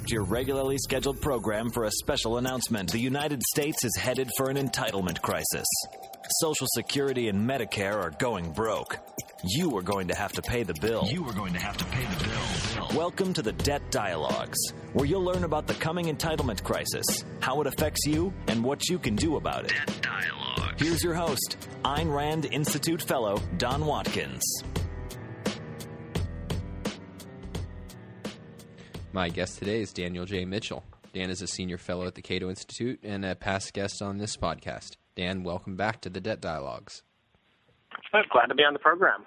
interrupt your regularly scheduled program for a special announcement. The United States is headed for an entitlement crisis. Social Security and Medicare are going broke. You are going to have to pay the bill. Welcome to the Debt Dialogues, where you'll learn about the coming entitlement crisis, how it affects you, and what you can do about it. Debt Dialogues. Here's your host, Ayn Rand Institute Fellow Don Watkins. My guest today is Daniel J. Mitchell. Dan is a senior fellow at the Cato Institute and a past guest on this podcast. Dan, welcome back to the Debt Dialogues. I'm glad to be on the program.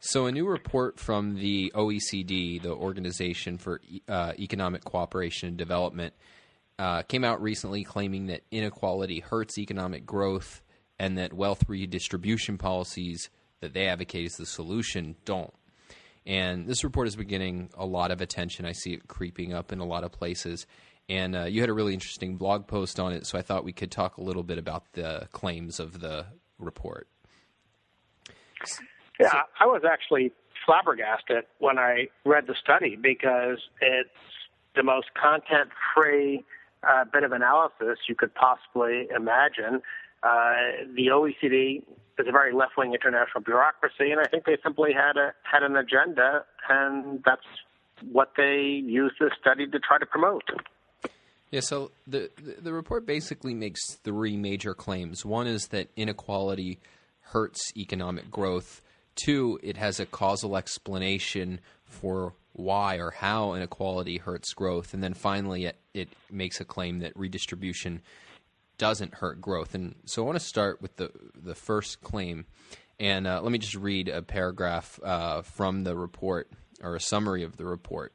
So a new report from the OECD, the Organization for Economic Cooperation and Development, came out recently claiming that inequality hurts economic growth and that wealth redistribution policies that they advocate as the solution don't. And this report is getting a lot of attention. I see it creeping up in a lot of places. And you had a really interesting blog post on it, so I thought we could talk a little bit about the claims of the report. Yeah, I was actually flabbergasted when I read the study because it's the most content-free bit of analysis you could possibly imagine. The OECD is a very left-wing international bureaucracy, and I think they simply had an agenda, and that's what they used this study to try to promote. Yeah, so the report basically makes three major claims. One is that inequality hurts economic growth. Two, it has a causal explanation for why or how inequality hurts growth. And then finally, it makes a claim that redistribution doesn't hurt growth. And so I want to start with the first claim. And let me just read a paragraph from the report, or a summary of the report.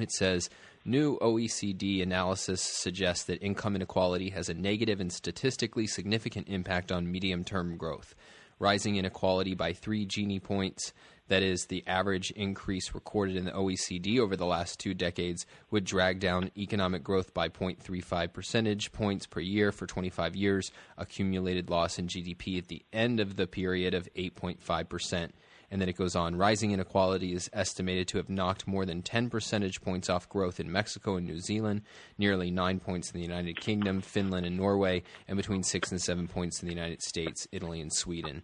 It says, new OECD analysis suggests that income inequality has a negative and statistically significant impact on medium-term growth. Rising inequality by 3 Gini points, that is the average increase recorded in the OECD over the last 2 decades, would drag down economic growth by 0.35 percentage points per year for 25 years, accumulated loss in GDP at the end of the period of 8.5%. And then it goes on. Rising inequality is estimated to have knocked more than 10 percentage points off growth in Mexico and New Zealand, nearly 9 points in the United Kingdom, Finland, and Norway, and between 6 and 7 points in the United States, Italy, and Sweden.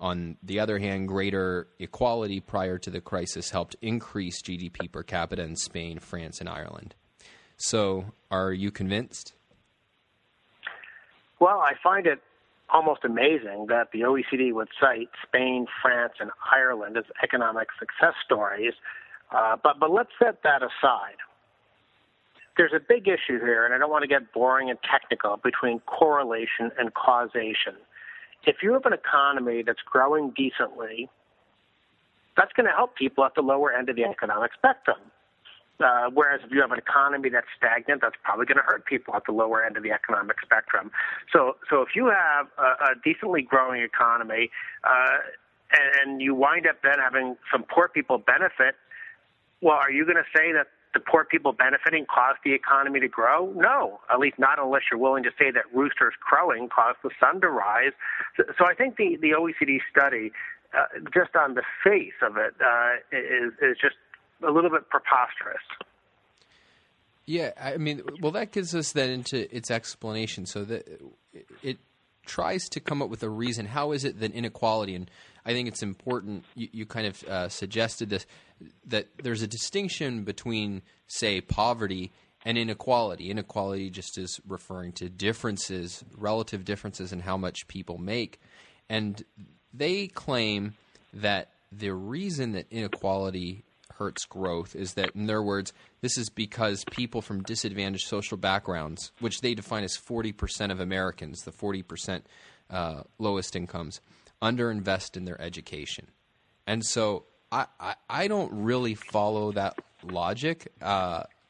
On the other hand, greater equality prior to the crisis helped increase GDP per capita in Spain, France, and Ireland. So are you convinced? Well, I find it almost amazing that the OECD would cite Spain, France, and Ireland as economic success stories. But let's set that aside. There's a big issue here, and I don't want to get boring and technical, between correlation and causation. If you have an economy that's growing decently, that's going to help people at the lower end of the economic spectrum. Whereas if you have an economy that's stagnant, that's probably going to hurt people at the lower end of the economic spectrum. So if you have a decently growing economy and you wind up then having some poor people benefit, well, are you going to say that the poor people benefiting caused the economy to grow? No, at least not unless you're willing to say that roosters crowing caused the sun to rise. So I think the OECD study, just on the face of it, is just a little bit preposterous. Yeah, I mean, well, that gives us then into its explanation. So that it tries to come up with a reason. How is it that inequality, and I think it's important, you kind of suggested this, that there's a distinction between, say, poverty and inequality. Inequality just is referring to differences, relative differences in how much people make. And they claim that the reason that inequality hurts growth is that, in their words, this is because people from disadvantaged social backgrounds, which they define as 40% of Americans, the 40% lowest incomes, underinvest in their education. And so I don't really follow that logic,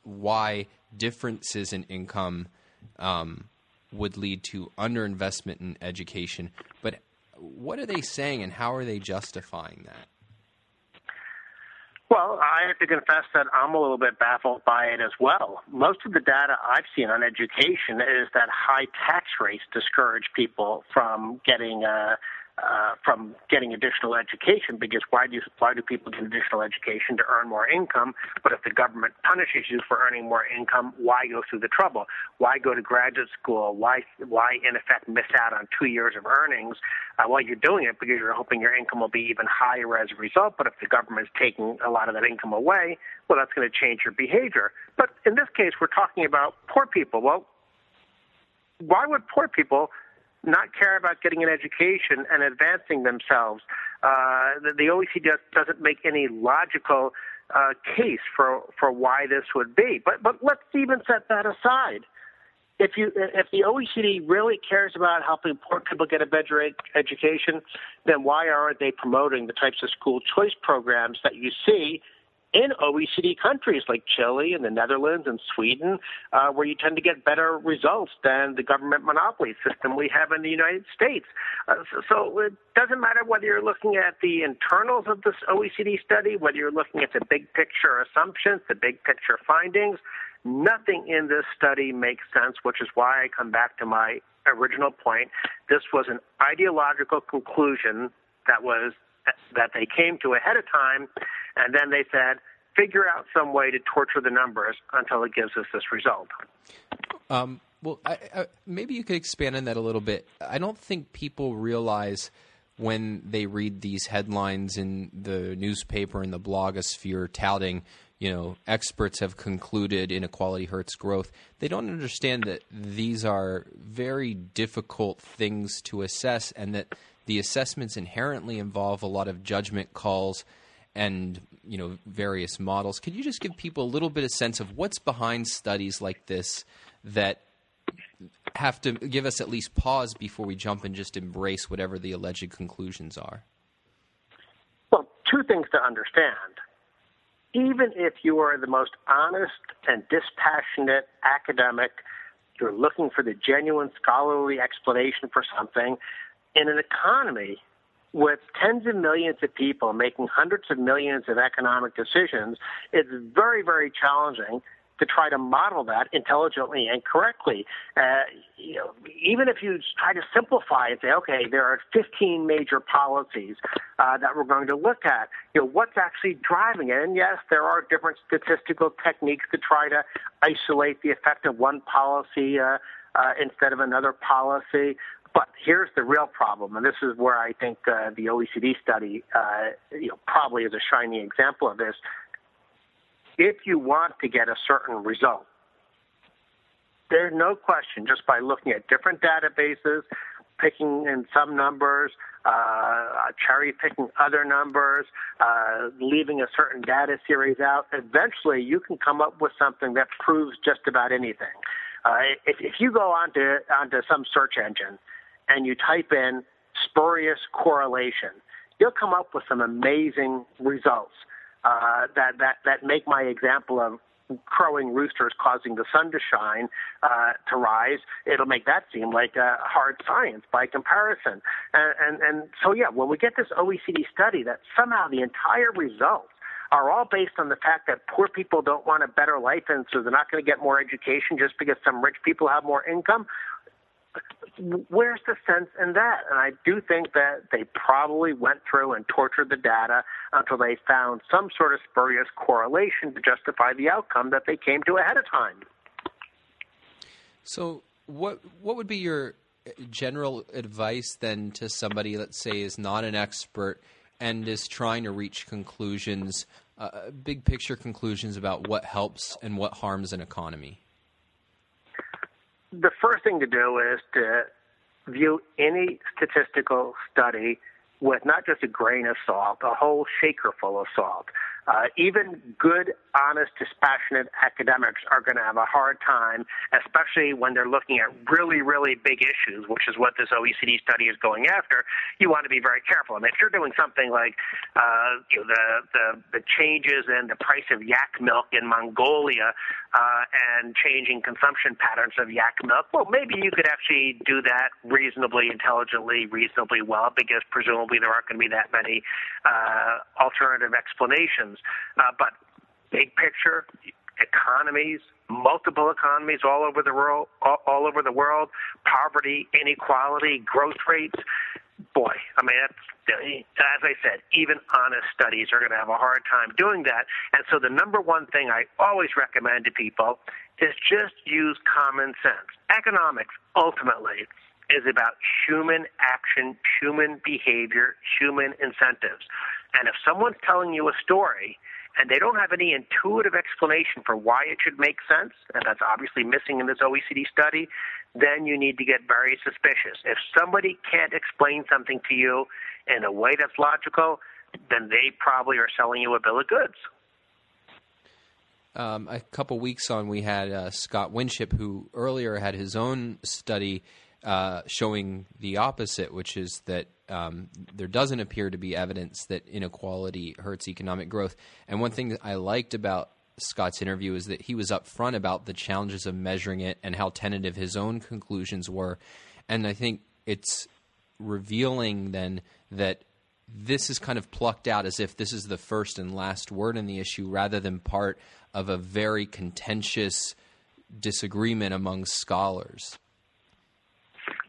why differences in income would lead to underinvestment in education. But what are they saying, and how are they justifying that? Well, I have to confess that I'm a little bit baffled by it as well. Most of the data I've seen on education is that high tax rates discourage people from getting from getting additional education, because why do people get additional education? To earn more income. But if the government punishes you for earning more income, why go through the trouble? Why go to graduate school? Why in effect miss out on 2 years of earnings while you're doing it, because you're hoping your income will be even higher as a result? But if the government's taking a lot of that income away, well, that's going to change your behavior. But in this case, we're talking about poor people. Well, why would poor people not care about getting an education and advancing themselves? The OECD doesn't make any logical case for why this would be. But let's even set that aside. If the OECD really cares about helping poor people get a better education, then why aren't they promoting the types of school choice programs that you see in OECD countries like Chile and the Netherlands and Sweden, where you tend to get better results than the government monopoly system we have in the United States? So it doesn't matter whether you're looking at the internals of this OECD study, whether you're looking at the big picture assumptions, the big picture findings, nothing in this study makes sense, which is why I come back to my original point. This was an ideological conclusion that they came to ahead of time, and then they said, figure out some way to torture the numbers until it gives us this result. Well, maybe you could expand on that a little bit. I don't think people realize when they read these headlines in the newspaper and the blogosphere touting, you know, experts have concluded inequality hurts growth. They don't understand that these are very difficult things to assess, and that the assessments inherently involve a lot of judgment calls and, you know, various models. Could you just give people a little bit of sense of what's behind studies like this that have to give us at least pause before we jump and just embrace whatever the alleged conclusions are? Well, two things to understand. Even if you are the most honest and dispassionate academic, you're looking for the genuine scholarly explanation for something, in an economy with tens of millions of people making hundreds of millions of economic decisions, it's very, very challenging to try to model that intelligently and correctly. Even if you try to simplify and say, okay, there are 15 major policies that we're going to look at, you know, what's actually driving it? And yes, there are different statistical techniques to try to isolate the effect of one policy instead of another policy. But here's the real problem, and this is where I think the OECD study probably is a shining example of this. If you want to get a certain result, there's no question, just by looking at different databases, picking in some numbers, cherry-picking other numbers, leaving a certain data series out, eventually you can come up with something that proves just about anything. If you go onto some search engine and you type in spurious correlation, you'll come up with some amazing results that make my example of crowing roosters causing the sun to shine, to rise. It'll make that seem like hard science by comparison. And so, yeah, when we get this OECD study that somehow the entire result are all based on the fact that poor people don't want a better life, and so they're not going to get more education just because some rich people have more income. Where's the sense in that? And I do think that they probably went through and tortured the data until they found some sort of spurious correlation to justify the outcome that they came to ahead of time. So what would be your general advice then to somebody, let's say, is not an expert and is trying to reach conclusions, big picture conclusions about what helps and what harms an economy? The first thing to do is to view any statistical study with not just a grain of salt, a whole shaker full of salt. Even good, honest, dispassionate academics are going to have a hard time, especially when they're looking at really, really big issues, which is what this OECD study is going after. You want to be very careful. I mean, if you're doing something like the changes in the price of yak milk in Mongolia and changing consumption patterns of yak milk, well, maybe you could actually do that reasonably intelligently, reasonably well, because presumably there aren't going to be that many alternative explanations. But big picture, economies, multiple economies all over the world, poverty, inequality, growth rates, boy, I mean, as I said, even honest studies are going to have a hard time doing that. And so the number one thing I always recommend to people is just use common sense. Economics, ultimately, is about human action, human behavior, human incentives. And if someone's telling you a story and they don't have any intuitive explanation for why it should make sense, and that's obviously missing in this OECD study, then you need to get very suspicious. If somebody can't explain something to you in a way that's logical, then they probably are selling you a bill of goods. A couple weeks on, we had Scott Winship, who earlier had his own study showing the opposite, which is that there doesn't appear to be evidence that inequality hurts economic growth. And one thing that I liked about Scott's interview is that he was upfront about the challenges of measuring it and how tentative his own conclusions were. And I think it's revealing then that this is kind of plucked out as if this is the first and last word in the issue, rather than part of a very contentious disagreement among scholars.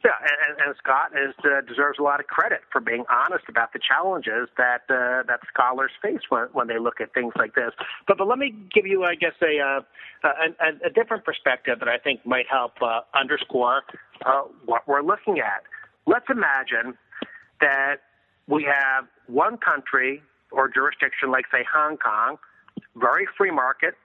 Yeah, and Scott deserves a lot of credit for being honest about the challenges that scholars face when they look at things like this. But let me give you, I guess, a different perspective that I think might help underscore what we're looking at. Let's imagine that we have one country or jurisdiction like, say, Hong Kong, very free market,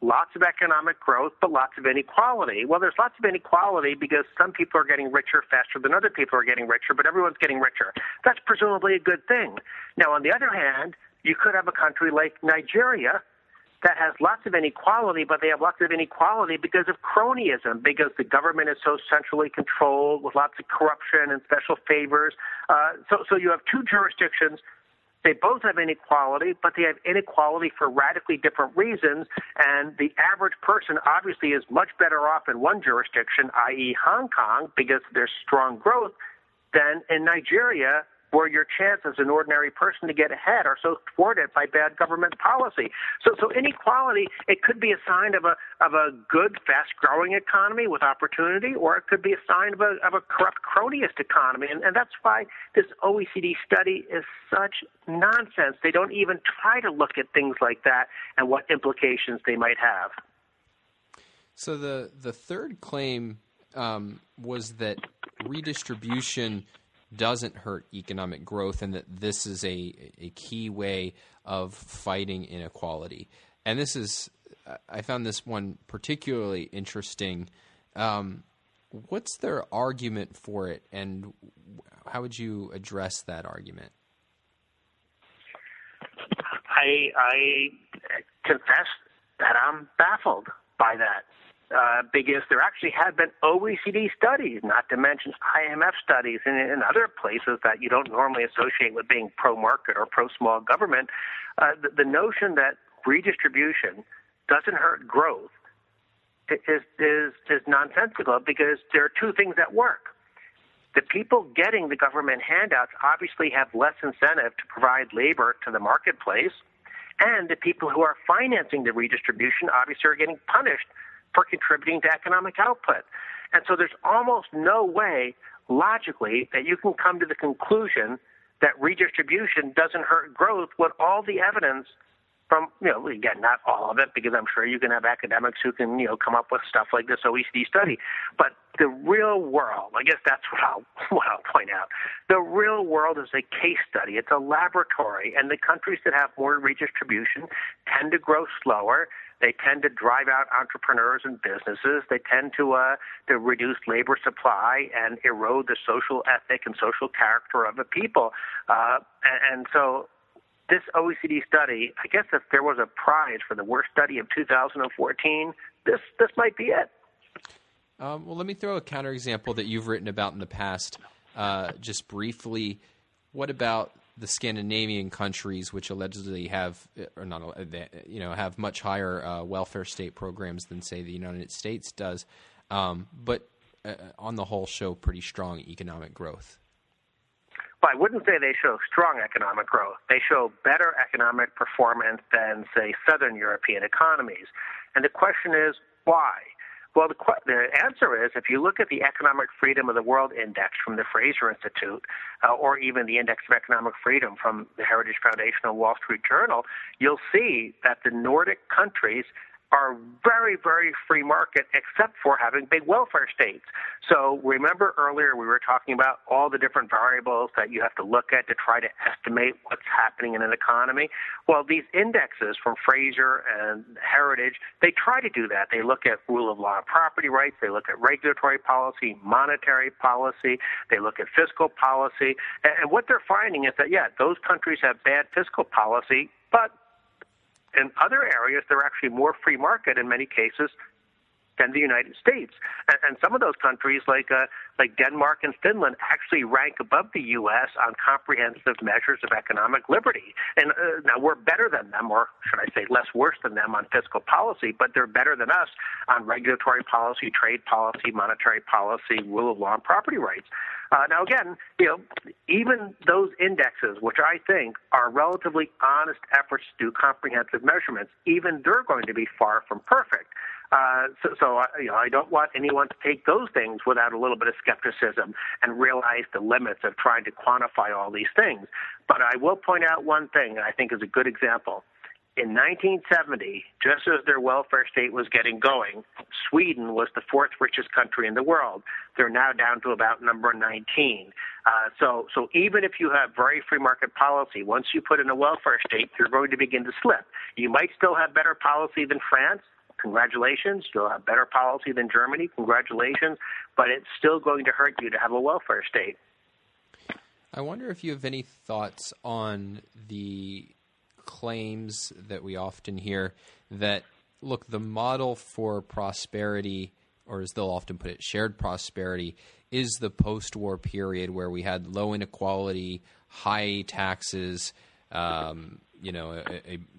lots of economic growth, but lots of inequality. Well, there's lots of inequality because some people are getting richer faster than other people are getting richer, but everyone's getting richer. That's presumably a good thing. Now, on the other hand, you could have a country like Nigeria that has lots of inequality, but they have lots of inequality because of cronyism, because the government is so centrally controlled with lots of corruption and special favors. So you have two jurisdictions. They both have inequality, but they have inequality for radically different reasons, and the average person obviously is much better off in one jurisdiction, i.e. Hong Kong, because there's strong growth, than in Nigeria, where your chance as an ordinary person to get ahead are so thwarted by bad government policy. So inequality, it could be a sign of a good, fast-growing economy with opportunity, or it could be a sign of a corrupt, cronyist economy. And that's why this OECD study is such nonsense. They don't even try to look at things like that and what implications they might have. So the third claim was that redistribution doesn't hurt economic growth, and that this is a key way of fighting inequality. And this is, I found this one particularly interesting. What's their argument for it, and how would you address that argument? I confess that I'm baffled by that. Because there actually have been OECD studies, not to mention IMF studies and other places that you don't normally associate with being pro-market or pro-small government. The notion that redistribution doesn't hurt growth is nonsensical, because there are two things at work. The people getting the government handouts obviously have less incentive to provide labor to the marketplace, and the people who are financing the redistribution obviously are getting punished for contributing to economic output. And so there's almost no way logically that you can come to the conclusion that redistribution doesn't hurt growth when all the evidence from, again, not all of it, because I'm sure you can have academics who can, come up with stuff like this OECD study. But the real world, I guess that's what I'll point out. The real world is a case study. It's a laboratory. And the countries that have more redistribution tend to grow slower. They tend to drive out entrepreneurs and businesses. They tend to reduce labor supply and erode the social ethic and social character of a people. And so this OECD study, I guess if there was a prize for the worst study of 2014, this might be it. Well, let me throw a counterexample that you've written about in the past just briefly. What about the Scandinavian countries, which allegedly have much higher welfare state programs than, say, the United States does, but on the whole show pretty strong economic growth? Well, I wouldn't say they show strong economic growth. They show better economic performance than, say, Southern European economies. And the question is, why? Well, the answer is, if you look at the Economic Freedom of the World Index from the Fraser Institute, or even the Index of Economic Freedom from the Heritage Foundation and Wall Street Journal, you'll see that the Nordic countries are very, very free market, except for having big welfare states. So remember earlier we were talking about all the different variables that you have to look at to try to estimate what's happening in an economy. Well, these indexes from Fraser and Heritage, they try to do that. They look at rule of law and property rights. They look at regulatory policy, monetary policy. They look at fiscal policy. And what they're finding is that, yeah, those countries have bad fiscal policy, but in other areas, they're actually more free market in many cases than the United States. And some of those countries, like Denmark and Finland, actually rank above the U.S. on comprehensive measures of economic liberty. And now we're better than them, or should I say less worse than them on fiscal policy, but they're better than us on regulatory policy, trade policy, monetary policy, rule of law, and property rights. Now, again, even those indexes, which I think are relatively honest efforts to do comprehensive measurements, even they're going to be far from perfect. So I don't want anyone to take those things without a little bit of skepticism and realize the limits of trying to quantify all these things. But I will point out one thing that I think is a good example. In 1970, just as their welfare state was getting going, Sweden was the fourth richest country in the world. They're now down to about number 19. So even if you have very free market policy, once you put in a welfare state, you're going to begin to slip. You might still have better policy than France. Congratulations. You'll have better policy than Germany. Congratulations. But it's still going to hurt you to have a welfare state. I wonder if you have any thoughts on the claims that we often hear that, look, the model for prosperity, or as they'll often put it, shared prosperity, is the post-war period where we had low inequality, high taxes, a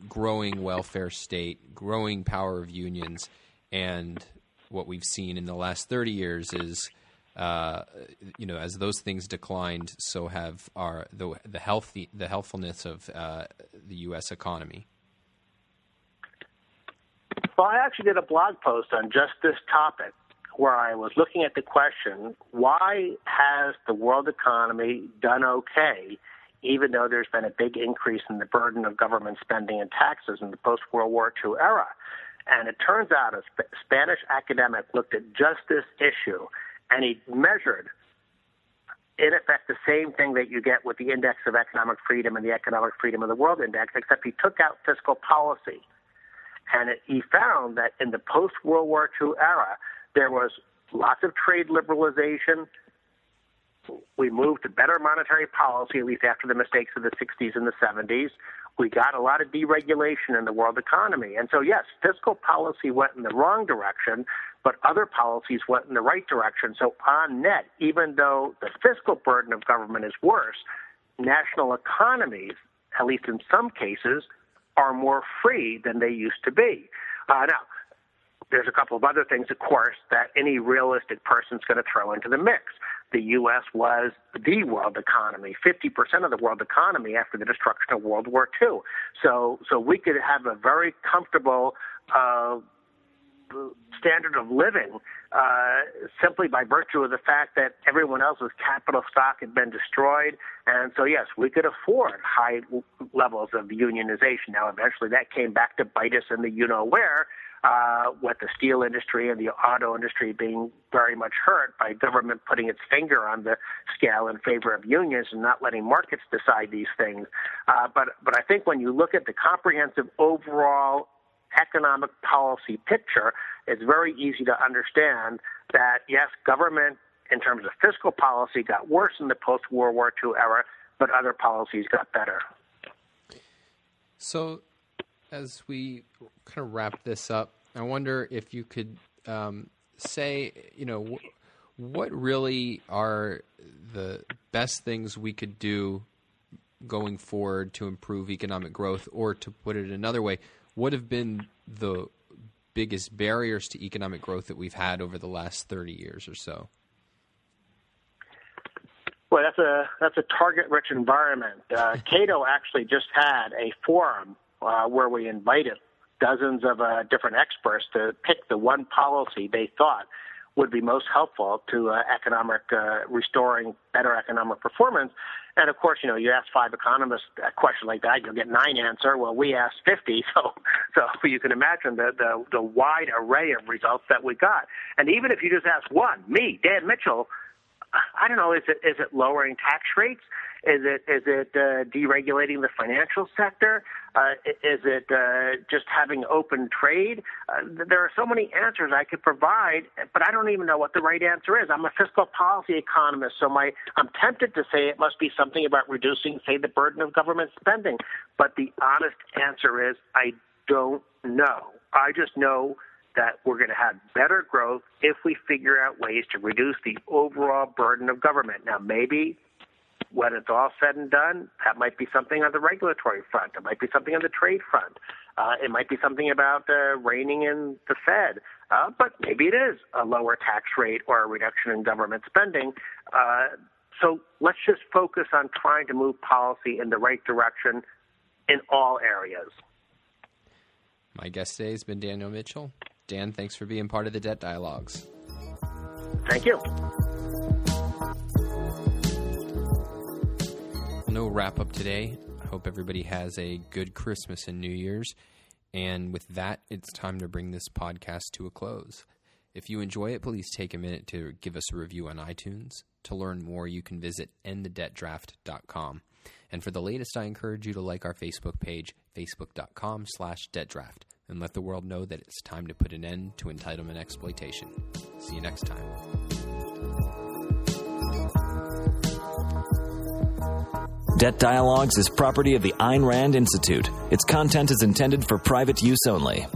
growing welfare state, growing power of unions, and what we've seen in the last 30 years is, as those things declined, so have the healthfulness of the U.S. economy. Well, I actually did a blog post on just this topic where I was looking at the question, why has the world economy done okay even though there's been a big increase in the burden of government spending and taxes in the post-World War II era? And it turns out a Spanish academic looked at just this issue, and he measured, in effect, the same thing that you get with the Index of Economic Freedom and the Economic Freedom of the World Index, except he took out fiscal policy. And he found that in the post-World War II era, there was lots of trade liberalization. We moved to better monetary policy, at least after the mistakes of the 60s and the 70s. We got a lot of deregulation in the world economy. And so, yes, fiscal policy went in the wrong direction, but other policies went in the right direction. So on net, even though the fiscal burden of government is worse, national economies, at least in some cases, are more free than they used to be. Now, there's a couple of other things, of course, that any realistic person's going to throw into the mix. The U.S. was the world economy, 50% of the world economy after the destruction of World War II. So we could have a very comfortable standard of living simply by virtue of the fact that everyone else's capital stock had been destroyed. And so, yes, we could afford high levels of unionization. Now, eventually that came back to bite us in the you-know-where, with the steel industry and the auto industry being very much hurt by government putting its finger on the scale in favor of unions and not letting markets decide these things. But I think when you look at the comprehensive overall economic policy picture, it's very easy to understand that, yes, government in terms of fiscal policy got worse in the post-World War II era, but other policies got better. So as we kind of wrap this up, I wonder if you could say, what really are the best things we could do going forward to improve economic growth, or to put it another way, what have been the biggest barriers to economic growth that we've had over the last 30 years or so? Well, that's a target-rich environment. Cato actually just had a forum where we invited dozens of different experts to pick the one policy they thought would be most helpful to economic restoring better economic performance. And of course, you know, you ask 5 economists a question like that, you'll get 9 answer. Well, we asked 50, so you can imagine the wide array of results that we got. And even if you just ask one, me, Dan Mitchell, I don't know, is it lowering tax rates? Is it deregulating the financial sector? Is it just having open trade? There are so many answers I could provide, but I don't even know what the right answer is. I'm a fiscal policy economist, so I'm tempted to say it must be something about reducing, say, the burden of government spending. But the honest answer is I don't know. I just know that we're going to have better growth if we figure out ways to reduce the overall burden of government. Now, maybe when it's all said and done, that might be something on the regulatory front. It might be something on the trade front. It might be something about reining in the Fed. But maybe it is a lower tax rate or a reduction in government spending. So let's just focus on trying to move policy in the right direction in all areas. My guest today has been Daniel Mitchell. Dan, thanks for being part of the Debt Dialogues. Thank you. No wrap up today. I hope everybody has a good Christmas and New Year's. And with that, it's time to bring this podcast to a close. If you enjoy it, please take a minute to give us a review on iTunes. To learn more, you can visit endthedebtdraft.com. And for the latest, I encourage you to like our Facebook page, facebook.com/debtdraft, and let the world know that it's time to put an end to entitlement exploitation. See you next time. Debt Dialogues is property of the Ayn Rand Institute. Its content is intended for private use only.